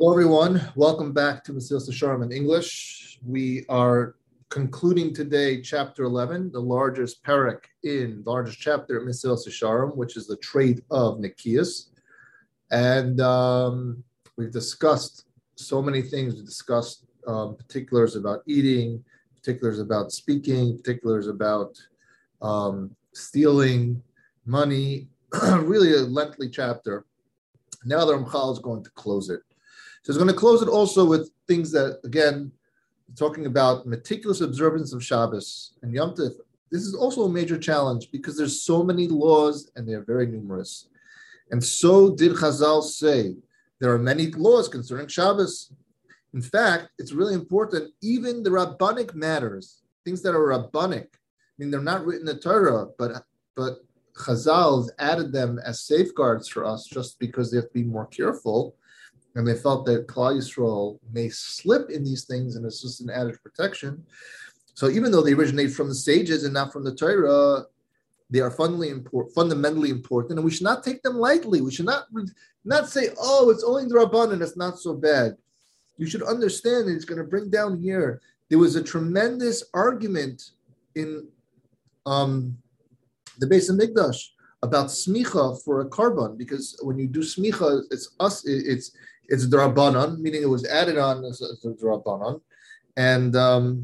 Hello, everyone. Welcome back to Mishael Sasharim in English. We are concluding today Chapter 11, the largest chapter of Mishael Sasharim, which is the trait of Nikias. And we've discussed so many things. We discussed particulars about eating, particulars about speaking, particulars about stealing money. Really a lengthy chapter. Now the Ramchal is going to close it. So he's going to close it also with things that, again, talking about meticulous observance of Shabbos and Yom Tov. This is also a major challenge because there's so many laws and they're very numerous. And so did Chazal say there are many laws concerning Shabbos. In fact, it's really important, even the rabbinic matters, things that are rabbinic. I mean, they're not written in the Torah, but Chazal added them as safeguards for us just because they have to be more careful. And they felt that Kal Yisrael may slip in these things, and it's just an added protection. So even though they originate from the sages and not from the Torah, they are fundamentally important, and we should not take them lightly. We should not say, oh, it's only the drabbanan, it's not so bad. You should understand that it's going to bring down here. There was a tremendous argument in the base of Migdash about smicha for a karban, because when you do smicha, it's drabbanan, meaning it was added on as a drabbanan. And the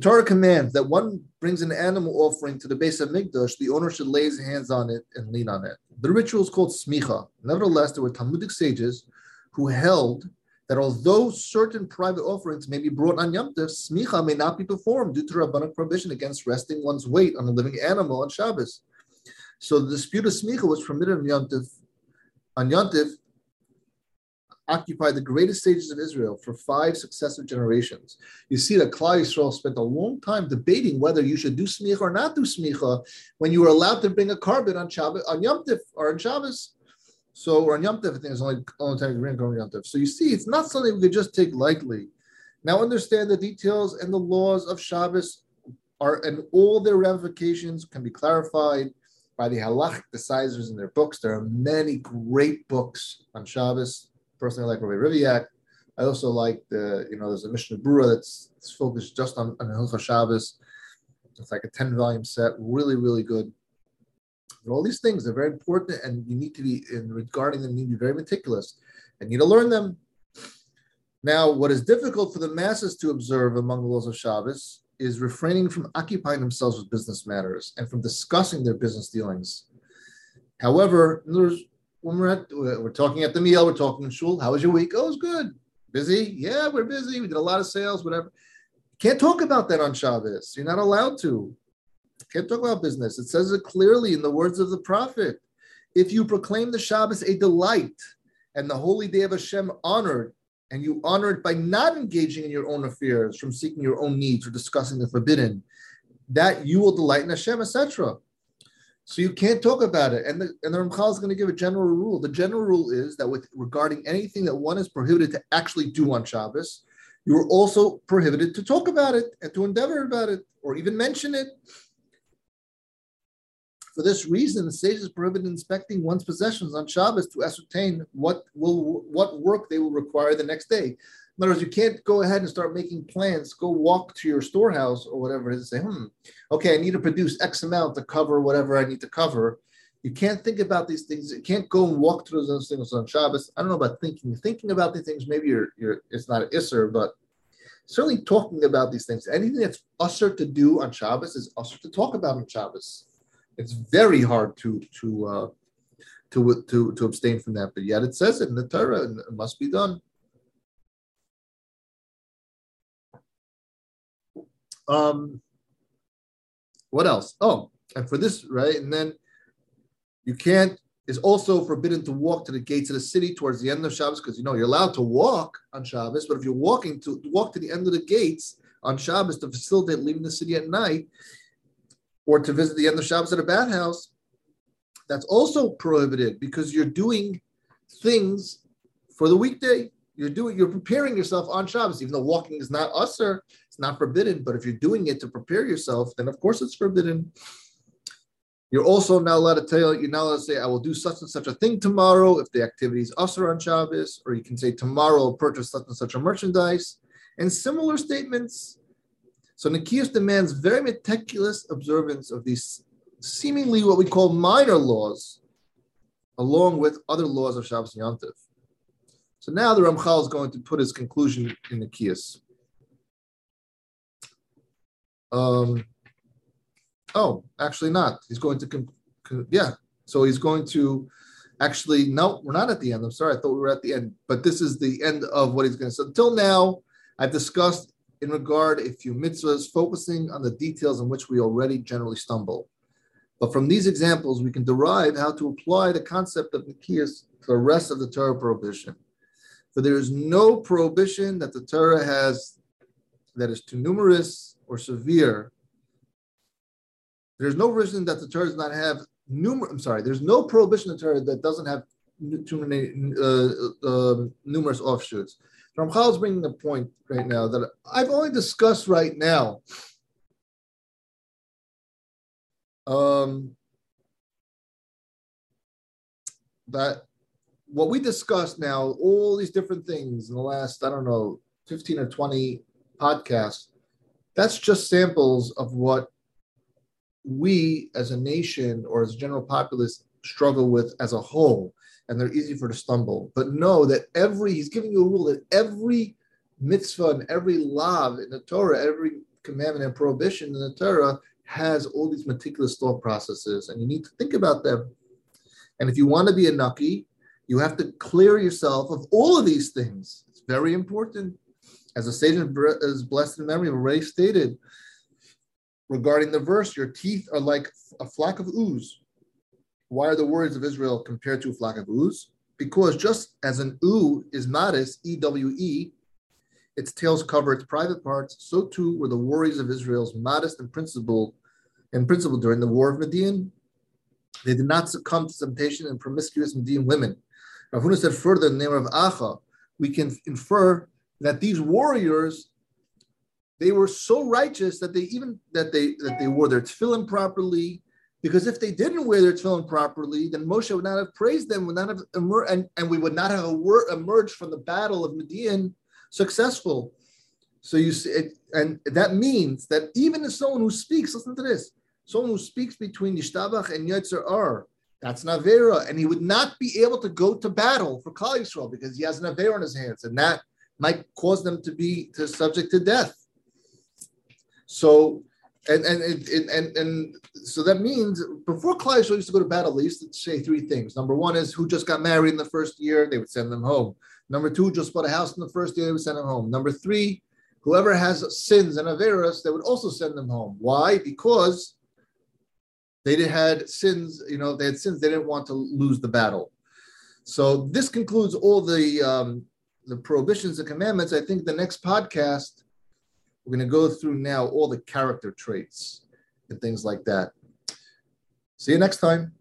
Torah commands that one brings an animal offering to the base of Migdash, the owner should lay his hands on it and lean on it. The ritual is called smicha. Nevertheless, there were Talmudic sages who held that although certain private offerings may be brought on Yom Tov, smicha may not be performed due to rabbinic prohibition against resting one's weight on a living animal on Shabbos. So the dispute of smicha was permitted on Yom Tov. On Yom Tov, occupied the greatest sages of Israel for 5 successive generations. You see that Kal Yisrael spent a long time debating whether you should do smicha or not do smicha when you were allowed to bring a karban on Shabbos, on Yom Tov, or on Shabbos. So, or on Yom Tov, I think it's only time you bring on Yom Tov. So you see, it's not something we could just take lightly. Now understand the details and the laws of Shabbos are, and all their ramifications can be clarified by the halachic decisors in their books. There are many great books on Shabbos. Personally, I like Rabbi Ribiat. I also like there's a Mishnah Brura that's focused just on Hilchos Shabbos. It's like a 10-volume set, really, really good. And all these things are very important, and you need to be, in regarding them, you need to be very meticulous, and you need to learn them. Now, what is difficult for the masses to observe among the laws of Shabbos is refraining from occupying themselves with business matters and from discussing their business dealings. However, when we're talking at the meal, we're talking in shul. How was your week? Oh, it was good. Busy? Yeah, we're busy. We did a lot of sales, whatever. Can't talk about that on Shabbos. You're not allowed to. Can't talk about business. It says it clearly in the words of the prophet. If you proclaim the Shabbos a delight and the holy day of Hashem honored, and you honor it by not engaging in your own affairs, from seeking your own needs or discussing the forbidden, that you will delight in Hashem, etc. So you can't talk about it. And the Ramchal is going to give a general rule. The general rule is that with regarding anything that one is prohibited to actually do on Shabbos, you are also prohibited to talk about it and to endeavor about it or even mention it. For this reason, the sages prohibit inspecting one's possessions on Shabbos to ascertain what work they will require the next day. In other words, you can't go ahead and start making plans, go walk to your storehouse or whatever it is and say, okay, I need to produce X amount to cover whatever I need to cover. You can't think about these things. You can't go and walk through those things on Shabbos. I don't know about thinking. Thinking about these things, maybe it's not an isser, but certainly talking about these things. Anything that's usser to do on Shabbos is usser to talk about on Shabbos. It's very hard to abstain from that, but yet it says it in the Torah, and it must be done. What else? Oh, and for this, right? And then you can't, it's also forbidden to walk to the gates of the city towards the end of Shabbos, because you're allowed to walk on Shabbos, but if you're walking to walk to the end of the gates on Shabbos to facilitate leaving the city at night, or to visit the end of Shabbos at a bathhouse, that's also prohibited because you're doing things for the weekday. You're preparing yourself on Shabbos, even though walking is not usher, it's not forbidden, but if you're doing it to prepare yourself, then of course it's forbidden. You're also now allowed to tell, you're now allowed to say, I will do such and such a thing tomorrow if the activity is usher on Shabbos, or you can say tomorrow I'll purchase such and such a merchandise, and similar statements. So Nikias demands very meticulous observance of these seemingly what we call minor laws, along with other laws of Shabbos and Yom Tov. So now the Ramchal is going to put his conclusion in Nikias. Oh, actually not. He's going to, So he's going to, no, we're not at the end. I'm sorry, I thought we were at the end. But this is the end of what he's going to say. So until now, I've discussed in regard a few mitzvahs, focusing on the details in which we already generally stumble. But from these examples, we can derive how to apply the concept of Nikias to the rest of the Torah prohibition. For there is no prohibition that the Torah has that is too numerous or severe. There's no reason that the Torah does not have there's no prohibition in the Torah that doesn't have too many numerous offshoots. Ramchal is bringing a point right now that I've only discussed right now. That what we discussed now, all these different things in the last, 15 or 20 podcasts, that's just samples of what we as a nation or as a general populace struggle with as a whole, and they're easy for to stumble. But know that he's giving you a rule that every mitzvah and every lav in the Torah, every commandment and prohibition in the Torah has all these meticulous thought processes, and you need to think about them. And if you want to be a naki, you have to clear yourself of all of these things. It's very important. As the sage is blessed in memory, I've already stated, regarding the verse, your teeth are like a flock of ooze. Why are the words of Israel compared to a flock of ooze? Because just as an oo is modest, E-W-E, its tails cover its private parts, so too were the worries of Israel's modest and principle during the war of Midian. They did not succumb to temptation and promiscuous Midian women. Rav Huna said further in the name of Acha, we can infer that these warriors, they were so righteous that they wore their tefillin properly, because if they didn't wear their tefillin properly, then Moshe would not have praised them, would not have emerged, and we would not have emerged from the battle of Midian successful. So you see, and that means that even if someone who speaks, listen to this, someone who speaks between Yishtavach and Yitzhar Ar, that's an avera, and he would not be able to go to battle for Kal Yisrael because he has an avera in his hands, and that might cause them to be subject to death. So, and so that means before Kal Yisrael used to go to battle, they used to say three things. Number one is who just got married in the first year, they would send them home. Number two, just bought a house in the first year, they would send them home. Number three, whoever has sins and averas, they would also send them home. Why? Because they had sins, they had sins, they didn't want to lose the battle. So this concludes all the prohibitions and commandments. I think the next podcast, we're going to go through now all the character traits and things like that. See you next time.